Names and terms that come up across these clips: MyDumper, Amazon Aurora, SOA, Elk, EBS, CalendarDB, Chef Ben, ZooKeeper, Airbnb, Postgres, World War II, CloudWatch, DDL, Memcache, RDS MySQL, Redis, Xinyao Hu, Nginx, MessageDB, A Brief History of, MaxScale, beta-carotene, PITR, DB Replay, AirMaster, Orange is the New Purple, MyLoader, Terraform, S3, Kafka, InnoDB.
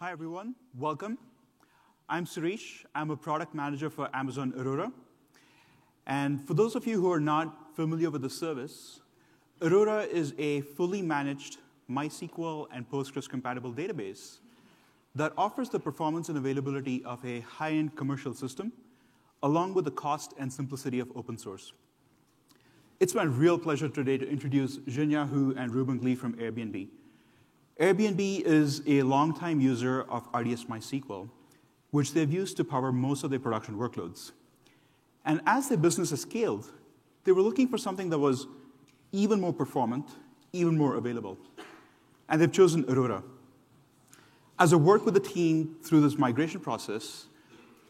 Hi, everyone. Welcome. I'm Suresh. I'm a product manager for Amazon Aurora. And for those of you who are not familiar with the service, Aurora is a fully managed MySQL and Postgres-compatible database that offers the performance and availability of a high-end commercial system, along with the cost and simplicity of open source. It's my real pleasure today to introduce Xinyao Hu and Robin Lee from Airbnb. Airbnb is a longtime user of RDS MySQL, which they've used to power most of their production workloads. And as their business has scaled, they were looking for something that was even more performant, even more available. And they've chosen Aurora. As I worked with the team through this migration process,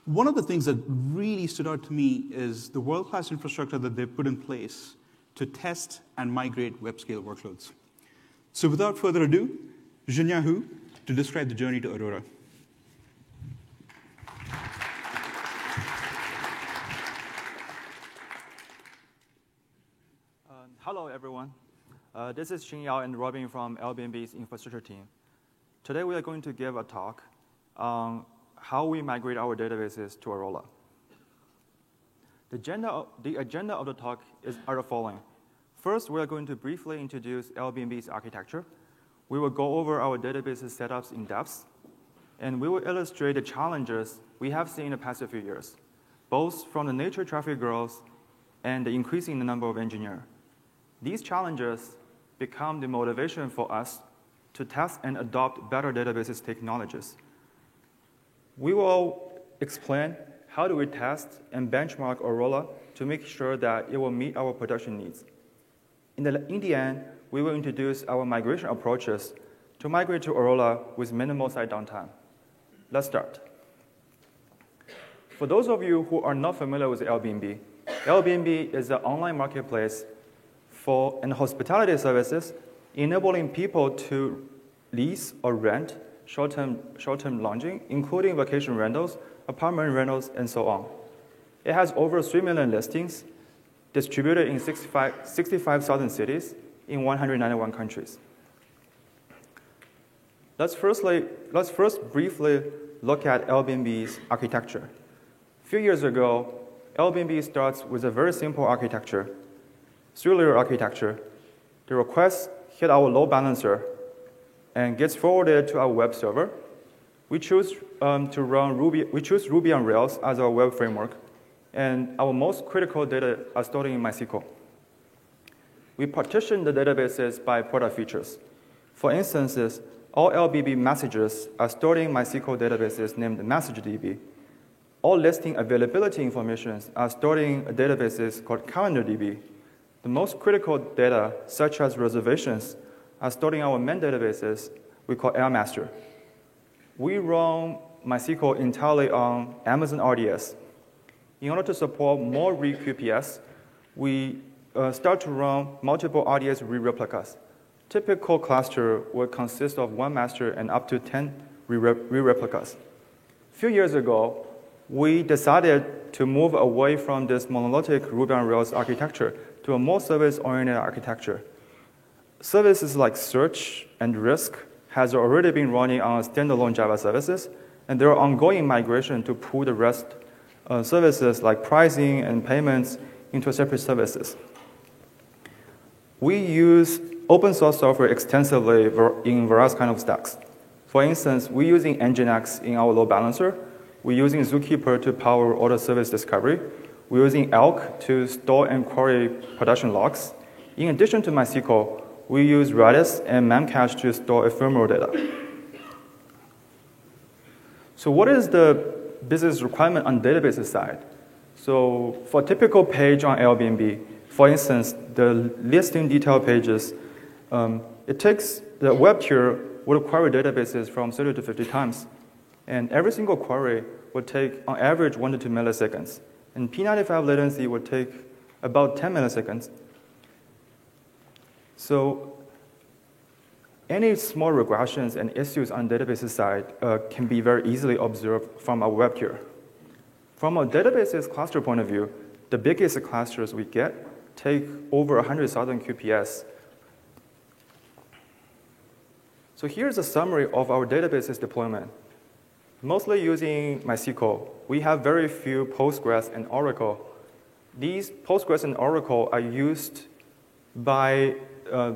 one of the things that really stood out to me is the world-class infrastructure that they've put in place to test and migrate web-scale workloads. So without further ado, Xinyao Hu to describe the journey to Aurora. Hello, everyone. This is Xinyao and Robin from Airbnb's infrastructure team. Today, we are going to give a talk on how we migrate our databases to Aurora. The agenda of the talk are the following. First, we are going to briefly introduce Airbnb's architecture. We will go over our database setups in depth, and we will illustrate the challenges we have seen in the past few years, both from the nature traffic growth and the increase in the number of engineers. These challenges become the motivation for us to test and adopt better database technologies. We will explain how do we test and benchmark Aurora to make sure that it will meet our production needs. In the end, we will introduce our migration approaches to migrate to Aurora with minimal site downtime. Let's start. For those of you who are not familiar with Airbnb, Airbnb is an online marketplace for hospitality services, enabling people to lease or rent short-term lodging, including vacation rentals, apartment rentals, and so on. It has over 3 million listings distributed in 65,000 cities in 191 countries. Let's first briefly look at Airbnb's architecture. A few years ago, Airbnb starts with a very simple architecture, three-layer architecture. The request hits our load balancer and gets forwarded to our web server. We choose We choose Ruby on Rails as our web framework, and our most critical data are stored in MySQL. We partition the databases by product features. For instance, all LBB messages are stored in MySQL databases named MessageDB. All listing availability information are stored in a database called CalendarDB. The most critical data, such as reservations, are stored in our main databases we call AirMaster. We run MySQL entirely on Amazon RDS. In order to support more reQPS, we start to run multiple RDS re-replicas. Typical cluster will consist of one master and up to 10 re-replicas. A few years ago, we decided to move away from this monolithic Ruby on Rails architecture to a more service-oriented architecture. Services like search and risk has already been running on standalone Java services, and there are ongoing migration to pull the REST services like pricing and payments into separate services. We use open source software extensively in various kinds of stacks. For instance, we're using Nginx in our load balancer. We're using ZooKeeper to power auto service discovery. We're using Elk to store and query production logs. In addition to MySQL, we use Redis and Memcache to store ephemeral data. So what is the business requirement on database side? So for a typical page on Airbnb, for instance, the listing detail pages, the web tier will query databases from 30 to 50 times. And every single query will take, on average, 1 to 2 milliseconds. And P95 latency will take about 10 milliseconds. So any small regressions and issues on database side can be very easily observed from our web tier. From a databases cluster point of view, the biggest clusters we get take over 100,000 QPS. So here's a summary of our databases deployment. Mostly using MySQL. We have very few Postgres and Oracle. These Postgres and Oracle are used by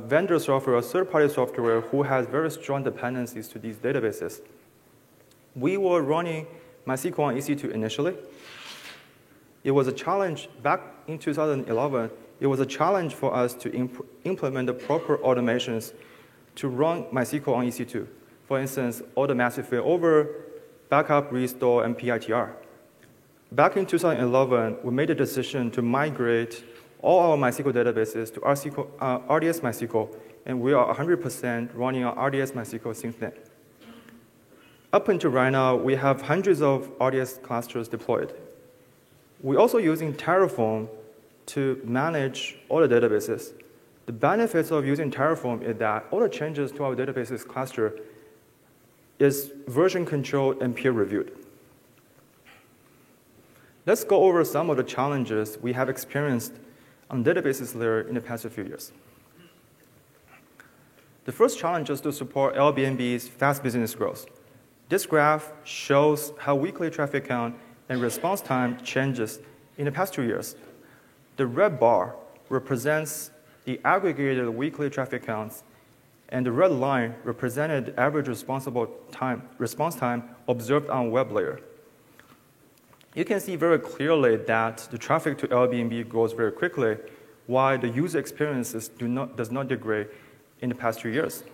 vendor software or third-party software who has very strong dependencies to these databases. We were running MySQL on EC2 initially. It was a challenge back in 2011. It was a challenge for us to implement the proper automations to run MySQL on EC2. For instance, automatic failover, backup, restore, and PITR. Back in 2011, we made a decision to migrate all our MySQL databases to RDS MySQL, and we are 100% running on RDS MySQL since then. Up until right now, we have hundreds of RDS clusters deployed. We're also using Terraform to manage all the databases. The benefits of using Terraform is that all the changes to our databases cluster is version controlled and peer reviewed. Let's go over some of the challenges we have experienced on databases layer in the past few years. The first challenge is to support Airbnb's fast business growth. This graph shows how weekly traffic count and response time changes in the past 2 years. The red bar represents the aggregated weekly traffic counts, and the red line represented average response time observed on web layer. You can see very clearly that the traffic to Airbnb grows very quickly, while the user experiences does not degrade in the past 2 years.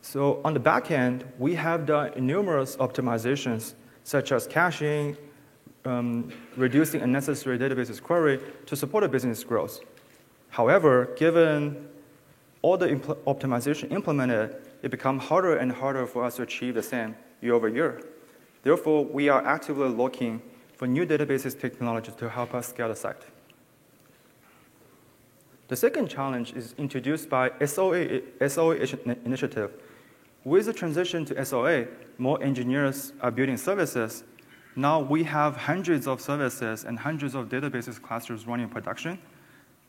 So on the back end, we have done numerous optimizations, such as caching, reducing unnecessary databases query to support a business growth. However, given all the optimization implemented, it becomes harder and harder for us to achieve the same year over year. Therefore, we are actively looking for new databases technology to help us scale the site. The second challenge is introduced by SOA initiative. With the transition to SOA, more engineers are building services. Now we have hundreds of services and hundreds of databases clusters running in production.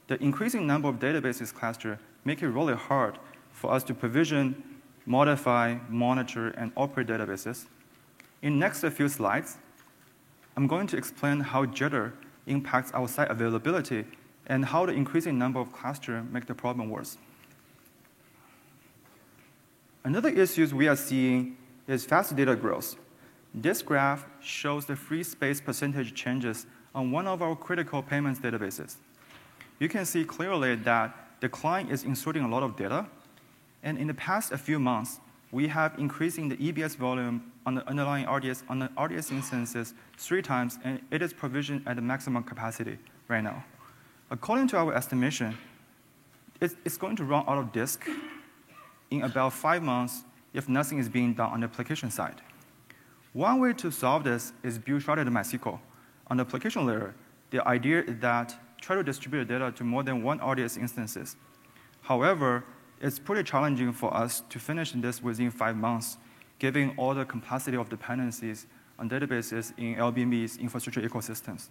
The increasing number of databases clusters make it really hard for us to provision, modify, monitor, and operate databases. In the next few slides, I'm going to explain how jitter impacts our site availability and how the increasing number of clusters make the problem worse. Another issue we are seeing is fast data growth. This graph shows the free space percentage changes on one of our critical payments databases. You can see clearly that the client is inserting a lot of data. And in the past few months, we have increasing the EBS volume on the underlying RDS instances 3 times, and it is provisioned at the maximum capacity right now. According to our estimation, it's going to run out of disk in about 5 months if nothing is being done on the application side. One way to solve this is build sharded MySQL. On the application layer, the idea is that try to distribute data to more than one RDS instances. However, it's pretty challenging for us to finish this within 5 months, given all the complexity of dependencies on databases in Airbnb's infrastructure ecosystems.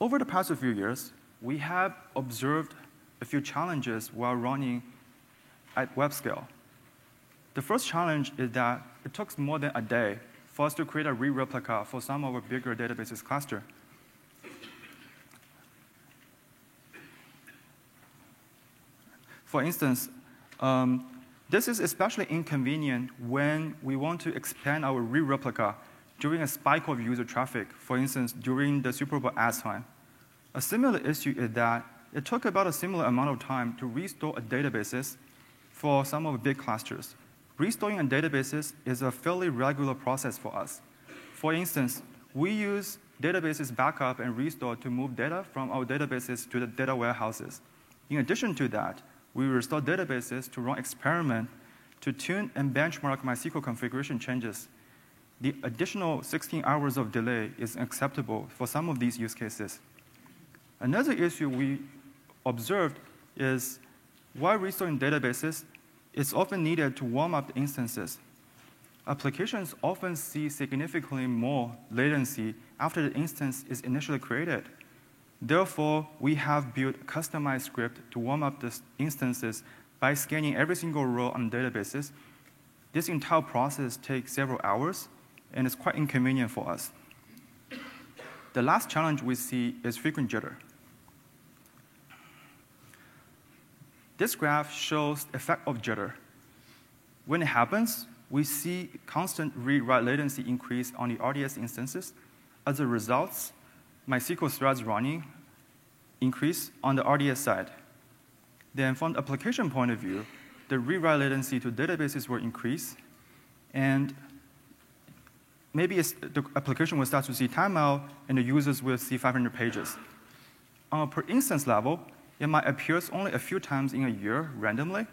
Over the past few years, we have observed a few challenges while running at web scale. The first challenge is that it took more than a day for us to create a re-replica for some of our bigger databases cluster. For instance, this is especially inconvenient when we want to expand our re-replica during a spike of user traffic, for instance, during the Super Bowl ad time. A similar issue is that it took about a similar amount of time to restore a databases for some of the big clusters. Restoring a databases is a fairly regular process for us. For instance, we use databases backup and restore to move data from our databases to the data warehouses. In addition to that, we restore databases to run experiments to tune and benchmark MySQL configuration changes. The additional 16 hours of delay is unacceptable for some of these use cases. Another issue we observed is while restoring databases, it's often needed to warm up the instances. Applications often see significantly more latency after the instance is initially created. Therefore, we have built a customized script to warm up the instances by scanning every single row on databases. This entire process takes several hours, and it's quite inconvenient for us. The last challenge we see is frequent jitter. This graph shows the effect of jitter. When it happens, we see constant read-write latency increase on the RDS instances. As a result, MySQL threads running increase on the RDS side. Then from the application point of view, the read-write latency to databases will increase, and maybe the application will start to see timeout, and the users will see 500 pages. On a per-instance level, it might appear only a few times in a year randomly.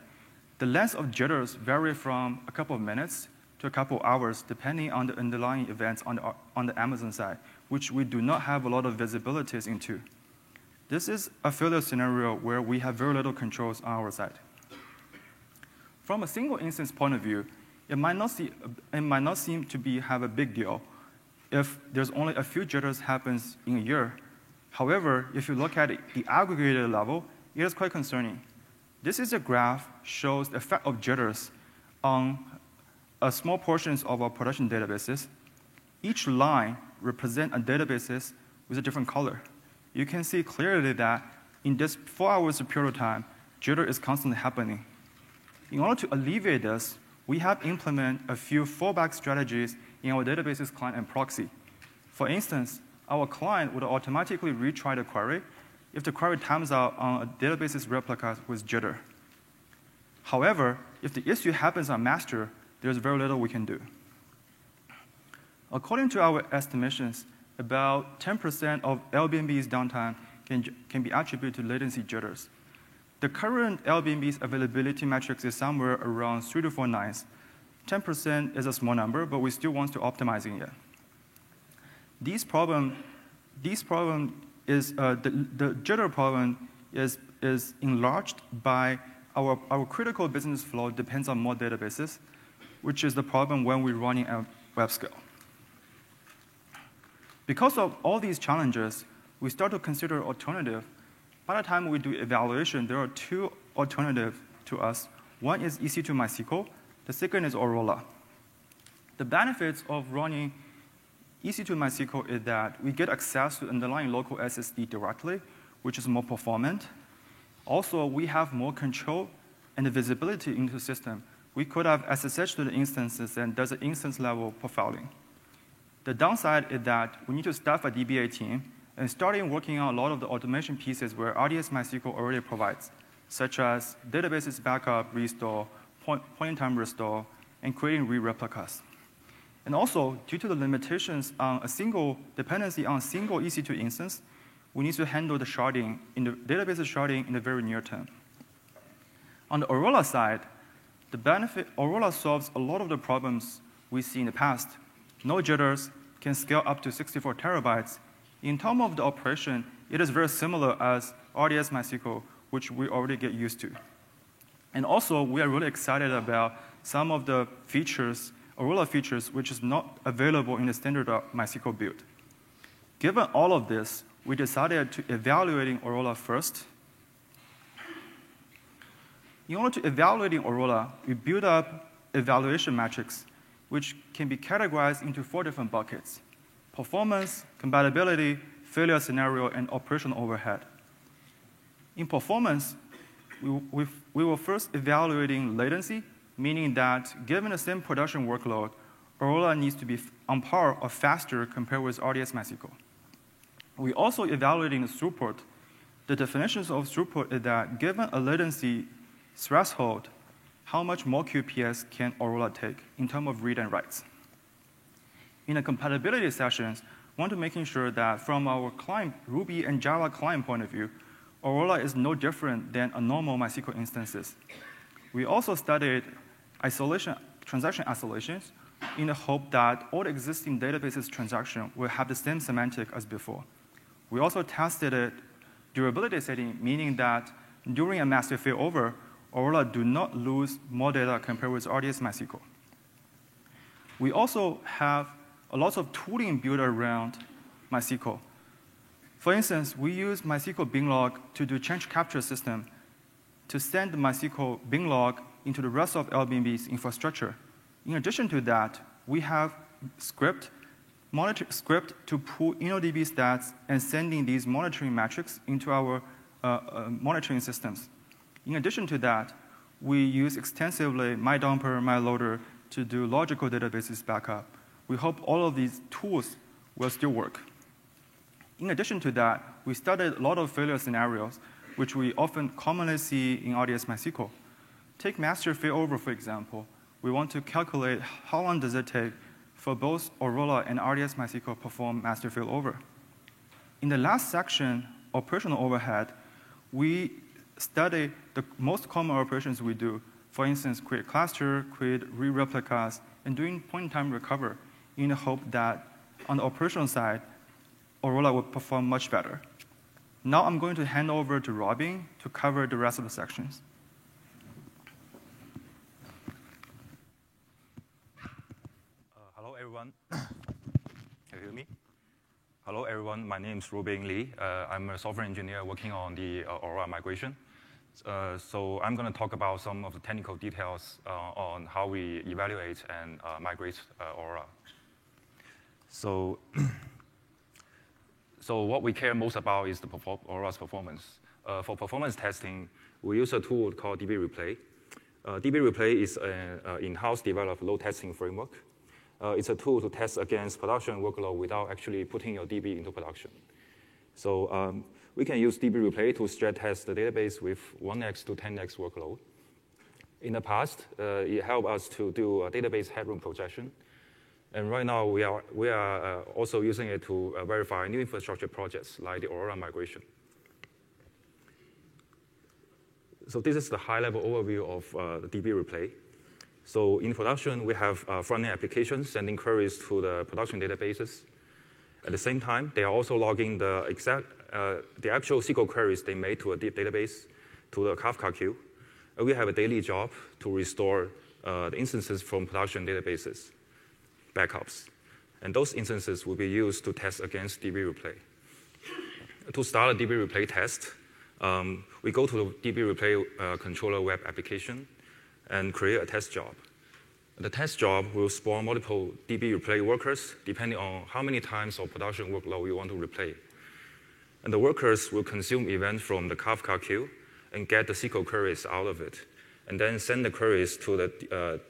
The length of jitters vary from a couple of minutes to a couple of hours, depending on the underlying events on the Amazon side, which we do not have a lot of visibilities into. This is a failure scenario where we have very little controls on our side. From a single instance point of view, it might not seem to have a big deal if there's only a few jitters happens in a year. However, if you look at the aggregated level, it is quite concerning. This is a graph shows the effect of jitters on a small portions of our production databases. Each line represents a database with a different color. You can see clearly that in this 4 hours of period of time, jitter is constantly happening. In order to alleviate this, we have implemented a few fallback strategies in our databases client and proxy. For instance, our client would automatically retry the query if the query times out on a database's replica with jitter. However, if the issue happens on master, there's very little we can do. According to our estimations, about 10% of Airbnb's downtime can be attributed to latency jitters. The current Airbnb's availability metrics is somewhere around 3 to 4 nines. 10% is a small number, but we still want to optimize it. The jitter problem is enlarged by our critical business flow depends on more databases, which is the problem when we're running at web scale. Because of all these challenges, we start to consider alternatives. By the time we do evaluation, there are 2 alternatives to us. One is EC2 MySQL. The second is Aurora. The benefits of running EC2 MySQL is that we get access to underlying local SSD directly, which is more performant. Also, we have more control and visibility into the system. We could have SSH to the instances, and there's an instance level profiling. The downside is that we need to staff a DBA team and starting working on a lot of the automation pieces where RDS MySQL already provides, such as databases backup, restore, point-in-time restore, and creating re-replicas. And also, due to the limitations on a single dependency on a single EC2 instance, we need to handle the sharding in the database sharding in the very near term. On the Aurora side, the benefit Aurora solves a lot of the problems we see in the past. No jitters, can scale up to 64 terabytes. In terms of the operation, it is very similar as RDS MySQL, which we already get used to. And also, we are really excited about some of the features Aurora features, which is not available in the standard MySQL build. Given all of this, we decided to evaluate Aurora first. In order to evaluate Aurora, we built up evaluation metrics, which can be categorized into 4 different buckets: performance, compatibility, failure scenario, and operational overhead. In performance, we were first evaluating latency, meaning that given the same production workload, Aurora needs to be on par or faster compared with RDS MySQL. We also evaluating the throughput. The definitions of throughput is that given a latency threshold, how much more QPS can Aurora take in terms of read and writes? In the compatibility sessions, we want to make sure that from our client, Ruby and Java client point of view, Aurora is no different than a normal MySQL instances. We also studied transaction isolations in the hope that all existing databases transactions will have the same semantic as before. We also tested a durability setting, meaning that during a massive failover, Aurora do not lose more data compared with RDS MySQL. We also have a lot of tooling built around MySQL. For instance, we use MySQL Bing log to do change capture system to send the MySQL Bing log into the rest of Airbnb's infrastructure. In addition to that, we have monitor script to pull InnoDB stats and sending these monitoring metrics into our monitoring systems. In addition to that, we use extensively MyDumper, MyLoader to do logical databases backup. We hope all of these tools will still work. In addition to that, we studied a lot of failure scenarios, which we often commonly see in RDS MySQL. Take master failover, for example. We want to calculate how long does it take for both Aurora and RDS MySQL perform master failover. In the last section, operational overhead, we study the most common operations we do. For instance, create cluster, create re-replicas, and doing point-in-time recover in the hope that on the operational side, Aurora will perform much better. Now I'm going to hand over to Robin to cover the rest of the sections. Hello, everyone. Can you hear me? Hello, everyone. My name is Robin Lee. I'm a software engineer working on the Aurora migration. So I'm going to talk about some of the technical details on how we evaluate and migrate Aurora. So. So what we care most about is the Aurora's performance. For performance testing, we use a tool called DB Replay. DB Replay is an in-house developed load testing framework. It's a tool to test against production workload without actually putting your DB into production. So we can use DB Replay to stress test the database with 1x to 10x workload. In the past, it helped us to do a database headroom projection. And right now, we are also using it to verify new infrastructure projects like the Aurora migration. So this is the high-level overview of the DB Replay. So in production, we have front-end applications sending queries to the production databases. At the same time, they are also logging the actual SQL queries they made to a database, to the Kafka queue. And we have a daily job to restore the instances from production databases. Backups. And those instances will be used to test against DB Replay. To start a DB Replay test, we go to the DB Replay controller web application and create a test job. The test job will spawn multiple DB Replay workers depending on how many times of production workload you want to replay. And the workers will consume events from the Kafka queue and get the SQL queries out of it, and then send the queries to the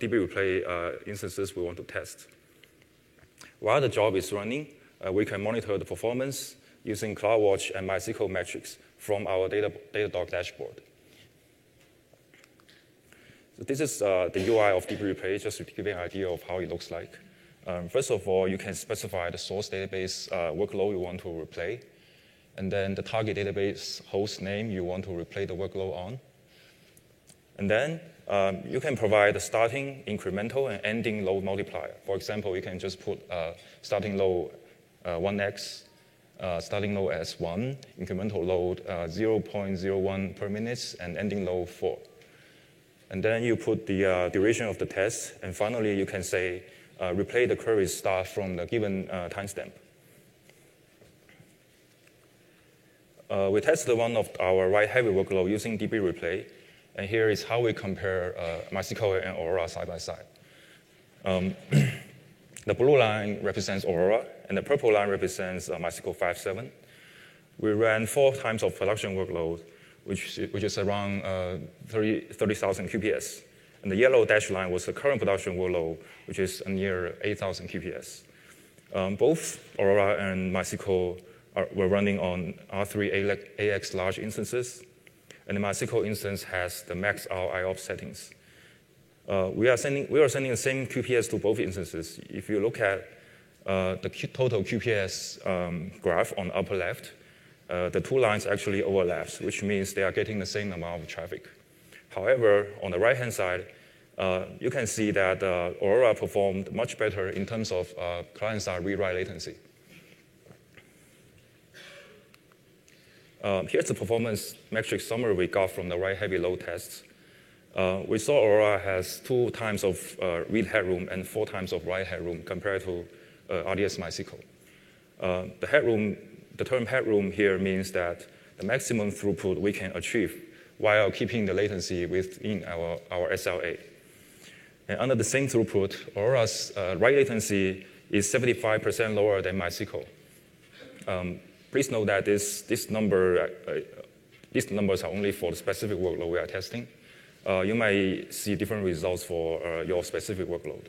DB Replay instances we want to test. While the job is running, we can monitor the performance using CloudWatch and MySQL metrics from our Datadog dashboard. So this is the UI of DB Replay, just to give you an idea of how it looks like. First of all, you can specify the source database workload you want to replay, and then the target database host name you want to replay the workload on. And then you can provide a starting incremental and ending load multiplier. For example, you can just put starting load 1x, starting load as 1, incremental load 0.01 per minute, and ending load 4. And then you put the duration of the test. And finally, you can say, replay the queries start from the given timestamp. We tested one of our write-heavy workload using DB Replay. And here is how we compare MySQL and Aurora side by side. The blue line represents Aurora, and the purple line represents MySQL 5.7. We ran 4 times of production workload, which is around 30,000 QPS. And the yellow dashed line was the current production workload, which is near 8,000 QPS. Both Aurora and MySQL were running on R3 AX large instances. And the MySQL instance has the max out IOPS settings. We are sending the same QPS to both instances. If you look at the total QPS graph on the upper left, the two lines actually overlap, which means they are getting the same amount of traffic. However, on the right-hand side, you can see that Aurora performed much better in terms of client-side read-write latency. Here's the performance metric summary we got from the write-heavy load tests. We saw Aurora has 2 times of read headroom and 4 times of write headroom compared to RDS MySQL. The headroom the term headroom here means that the maximum throughput we can achieve while keeping the latency within our SLA. And under the same throughput, Aurora's write latency is 75% lower than MySQL. Please note that these numbers are only for the specific workload we are testing. You might see different results for your specific workload.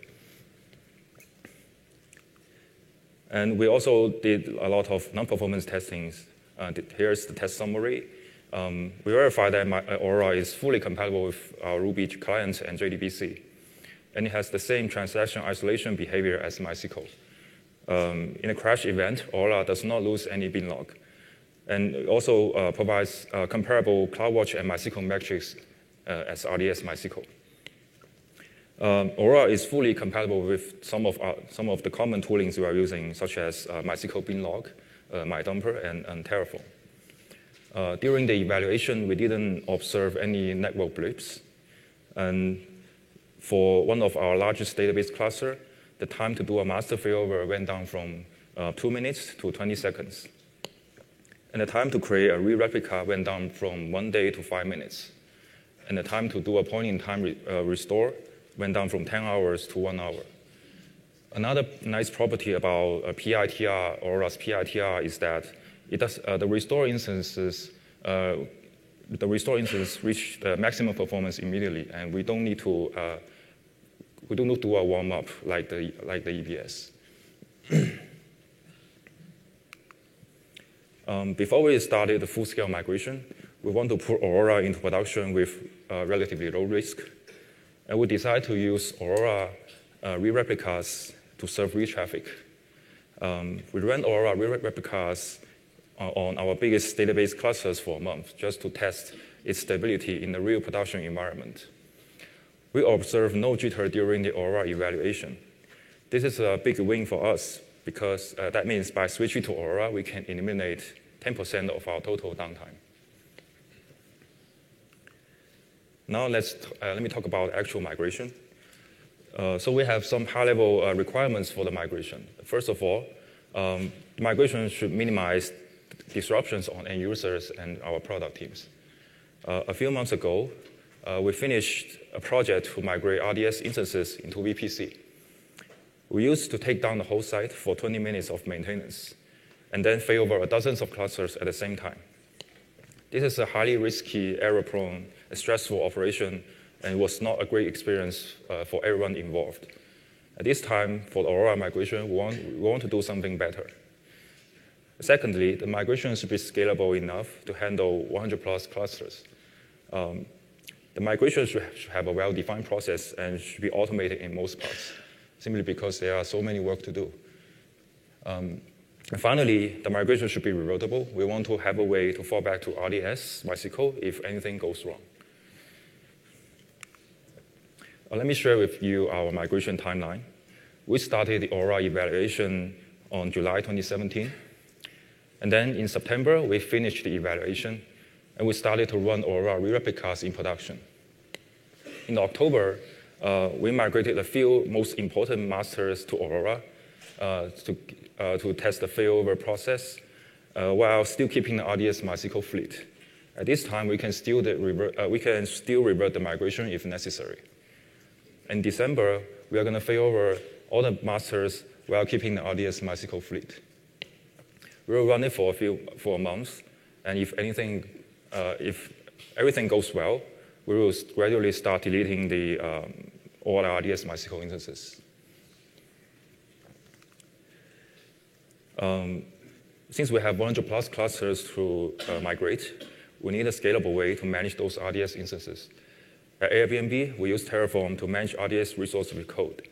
And we also did a lot of non-performance testings. Here's the test summary. We verified that Aurora is fully compatible with our Ruby clients and JDBC. And it has the same transaction isolation behavior as MySQL. In a crash event, Aurora does not lose any bin log. And it also provides comparable CloudWatch and MySQL metrics as RDS MySQL. Aurora is fully compatible with some of the common toolings we are using, such as MySQL bin log, MyDumper, and Terraform. During the evaluation, we didn't observe any network blips. And for one of our largest database cluster, the time to do a master failover went down from 2 minutes to 20 seconds. And the time to create a re-replica went down from 1 day to 5 minutes. And the time to do a point-in-time restore went down from 10 hours to 1 hour. Another nice property about PITR, Aurora's PITR, is that it does, the restore instance reach the maximum performance immediately, and we don't need to do a warm up like the EBS. Before we started the full scale migration, we want to put Aurora into production with relatively low risk, and we decided to use Aurora re-replicas to serve re-traffic. We ran Aurora re-replicas on our biggest database clusters for a month just to test its stability in the real production environment. We observed no jitter during the Aurora evaluation. This is a big win for us because that means by switching to Aurora, we can eliminate 10% of our total downtime. Now let me talk about actual migration. So we have some high-level requirements for the migration. First of all, the migration should minimize disruptions on end users and our product teams. A few months ago, we finished a project to migrate RDS instances into VPC. We used to take down the whole site for 20 minutes of maintenance and then fail over dozens of clusters at the same time. This is a highly risky, error-prone, stressful operation, and it was not a great experience for everyone involved. At this time, for the Aurora migration, we want to do something better. Secondly, the migration should be scalable enough to handle 100-plus clusters. The migration should have a well-defined process and should be automated in most parts, simply because there are so many work to do. And finally, the migration should be reroutable. We want to have a way to fall back to RDS, MySQL, if anything goes wrong. Let me share with you our migration timeline. We started the Aurora evaluation on July 2017. And then in September, we finished the evaluation, and we started to run Aurora re-replicas in production. In October, we migrated the few most important masters to Aurora to test the failover process while still keeping the RDS MySQL fleet. At this time, we can still revert the migration if necessary. In December, we are going to failover all the masters while keeping the RDS MySQL fleet. We will run it for a month, and if everything goes well, we will gradually start deleting all the RDS MySQL instances. Since we have 100-plus clusters to migrate, we need a scalable way to manage those RDS instances. At Airbnb, we use Terraform to manage RDS resources with code.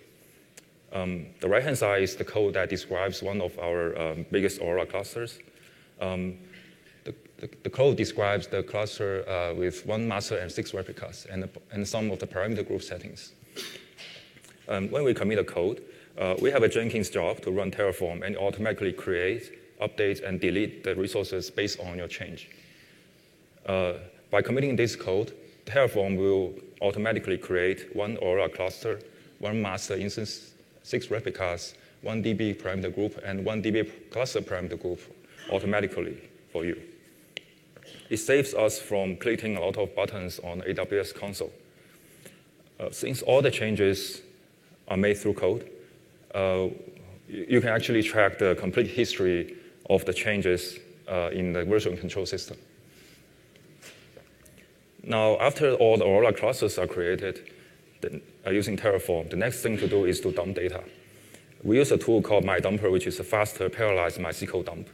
The right-hand side is the code that describes one of our biggest Aurora clusters. The code describes the cluster with one master and 6 replicas and some of the parameter group settings. When we commit a code, we have a Jenkins job to run Terraform and automatically create, update, and delete the resources based on your change. By committing this code, Terraform will automatically create one Aurora cluster, one master instance, 6 replicas, 1 DB parameter group, and 1 DB cluster parameter group automatically for you. It saves us from clicking a lot of buttons on AWS console. Since all the changes are made through code, you can actually track the complete history of the changes in the version control system. Now, after all the Aurora classes are created using Terraform, the next thing to do is to dump data. We use a tool called MyDumper, which is a faster parallelized MySQL dump.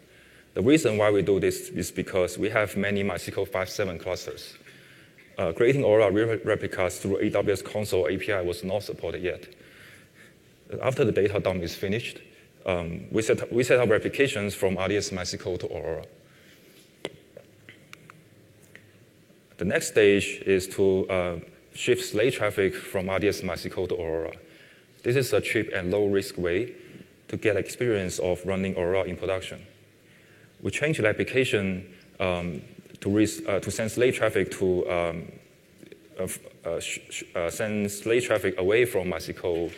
The reason why we do this is because we have many MySQL 5.7 clusters. Creating Aurora replicas through AWS console API was not supported yet. After the data dump is finished, we set up replications from RDS MySQL to Aurora. The next stage is to shift Slate traffic from RDS MySQL to Aurora. This is a cheap and low-risk way to get experience of running Aurora in production. We change the application to send Slate traffic to send Slate traffic away from MySQL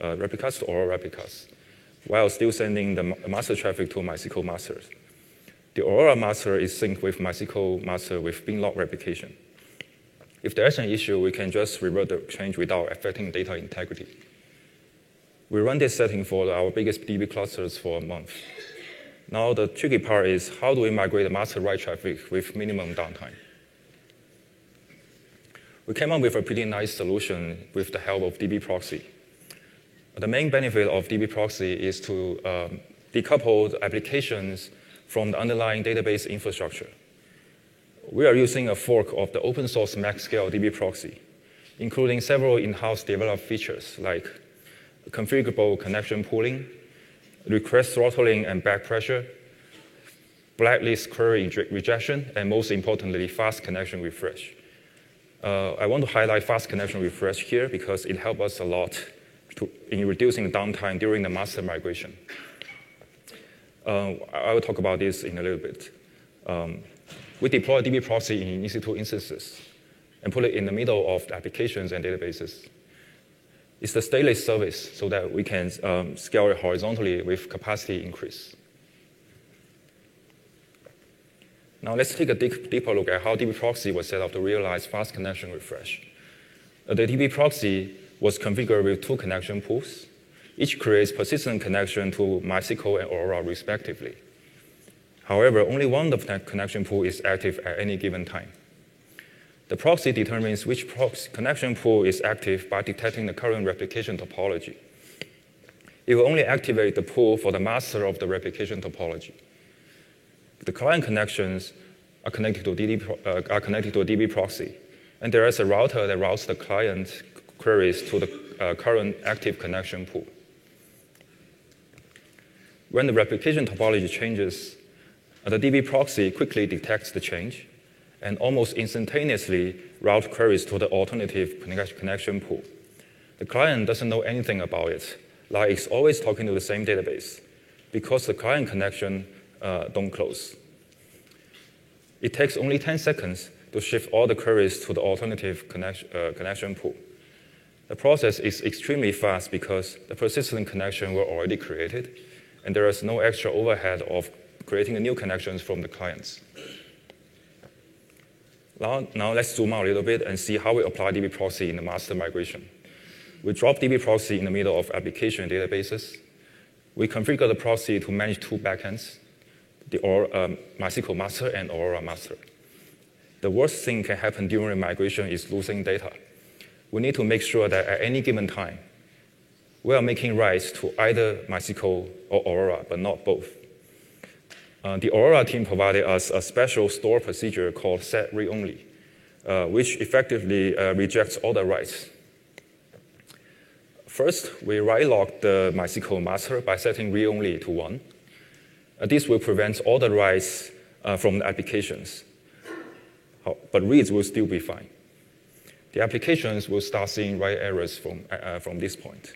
replicas to Aurora replicas, while still sending the master traffic to MySQL masters. The Aurora master is synced with MySQL master with bin log replication. If there's an issue, we can just revert the change without affecting data integrity. We run this setting for our biggest DB clusters for a month. Now the tricky part is, how do we migrate the master write traffic with minimum downtime? We came up with a pretty nice solution with the help of DB proxy. The main benefit of DB proxy is to decouple the applications from the underlying database infrastructure. We are using a fork of the open source MaxScale DB proxy, including several in-house developed features like configurable connection pooling, request throttling and back pressure, blacklist query rejection, and most importantly, fast connection refresh. I want to highlight fast connection refresh here because it helped us a lot in reducing downtime during the master migration. I will talk about this in a little bit. We deploy DB proxy in EC2 instances and put it in the middle of the applications and databases. It's the stateless service so that we can scale it horizontally with capacity increase. Now let's take a deeper look at how DB proxy was set up to realize fast connection refresh. The DB proxy was configured with two connection pools. Each creates persistent connection to MySQL and Aurora respectively. However, only one of that connection pool is active at any given time. The proxy determines which connection pool is active by detecting the current replication topology. It will only activate the pool for the master of the replication topology. The client connections are connected to DB proxy, and there is a router that routes the client queries to the current active connection pool. When the replication topology changes, the DB proxy quickly detects the change and almost instantaneously route queries to the alternative connection pool. The client doesn't know anything about it, like it's always talking to the same database, because the client connection don't close. It takes only 10 seconds to shift all the queries to the alternative connection pool. The process is extremely fast because the persistent connection were already created, and there is no extra overhead of creating the new connections from the clients. Now let's zoom out a little bit and see how we apply DB proxy in the master migration. We drop DB proxy in the middle of application databases. We configure the proxy to manage two backends, the MySQL master and Aurora master. The worst thing can happen during migration is losing data. We need to make sure that at any given time, we are making writes to either MySQL or Aurora, but not both. The Aurora team provided us a special store procedure called set read-only, which effectively rejects all the writes. First, we write-log the MySQL master by setting read-only to 1. This will prevent all the writes from the applications, but reads will still be fine. The applications will start seeing write errors from this point.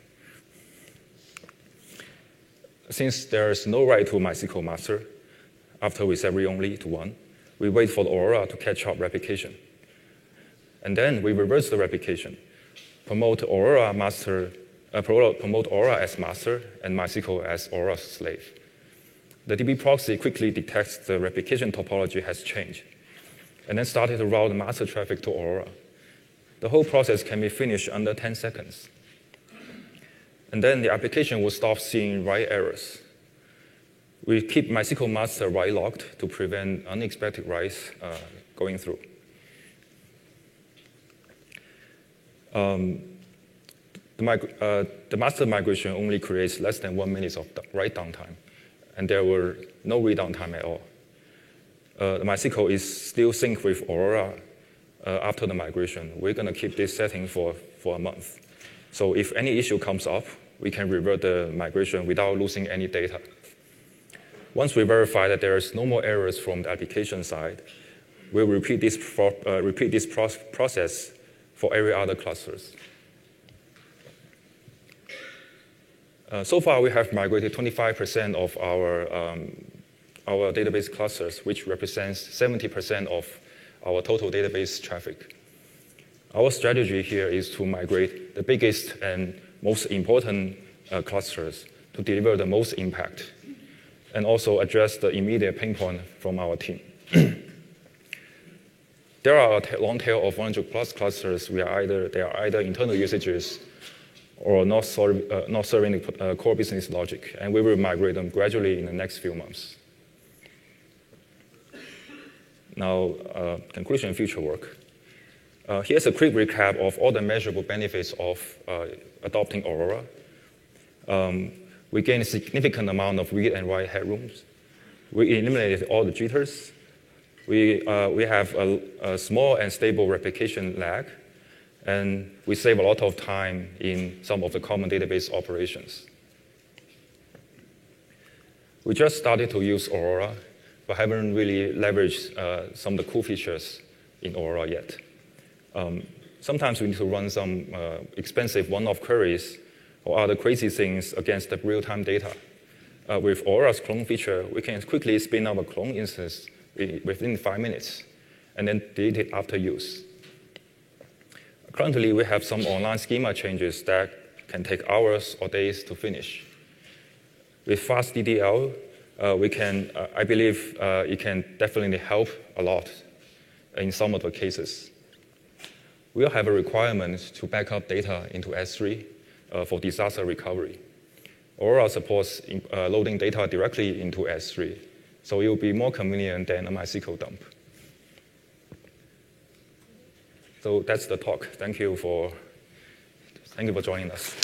Since there is no write to MySQL master, after we set read-only to 1, we wait for the Aurora to catch up replication. And then we reverse the replication, promote Aurora as master and MySQL as Aurora's slave. the DB proxy quickly detects the replication topology has changed, and then started to route the master traffic to Aurora. The whole process can be finished under 10 seconds. And then the application will stop seeing write errors. We keep MySQL master write locked to prevent unexpected writes going through. The master migration only creates less than 1 minute of write downtime, and there were no read downtime at all. The MySQL is still synced with Aurora after the migration. We're going to keep this setting for a month. So if any issue comes up, we can revert the migration without losing any data. Once we verify that there is no more errors from the application side, we'll repeat this, process for every other clusters. So far, we have migrated 25% of our database clusters, which represents 70% of our total database traffic. Our strategy here is to migrate the biggest and most important clusters to deliver the most impact, and also address the immediate pain point from our team. There are a long tail of 100-plus clusters. They are either internal usages or not serving the core business logic, and we will migrate them gradually in the next few months. Now, conclusion and future work. Here's a quick recap of all the measurable benefits of adopting Aurora. We gained a significant amount of read and write headrooms. We eliminated all the jitters. We have a small and stable replication lag, and we save a lot of time in some of the common database operations. We just started to use Aurora, but haven't really leveraged some of the cool features in Aurora yet. Sometimes we need to run some expensive one-off queries or other crazy things against the real-time data. With Aurora's clone feature, we can quickly spin up a clone instance within 5 minutes and then delete it after use. Currently, we have some online schema changes that can take hours or days to finish. With fast DDL, I believe it can definitely help a lot in some of the cases. We'll have a requirement to back up data into S3 for disaster recovery. Aurora supports loading data directly into S3, so it will be more convenient than a MySQL dump. So that's the talk. Thank you for joining us.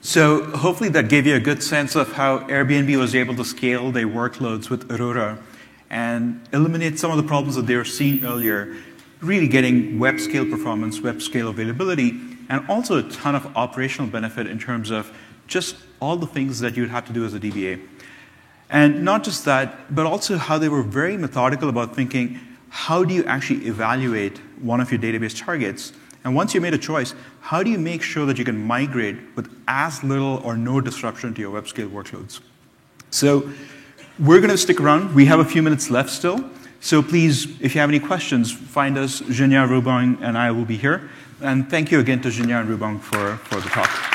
So hopefully that gave you a good sense of how Airbnb was able to scale their workloads with Aurora and eliminate some of the problems that they were seeing earlier, really getting web scale performance, web scale availability, and also a ton of operational benefit in terms of just all the things that you'd have to do as a DBA. And not just that, but also how they were very methodical about thinking, how do you actually evaluate one of your database targets? And once you made a choice, how do you make sure that you can migrate with as little or no disruption to your web scale workloads? So we're going to stick around. We have a few minutes left still. So please, if you have any questions, find us. Xinyao, Ruoben, and I will be here. And thank you again to Xinyao and Ruoben for the talk.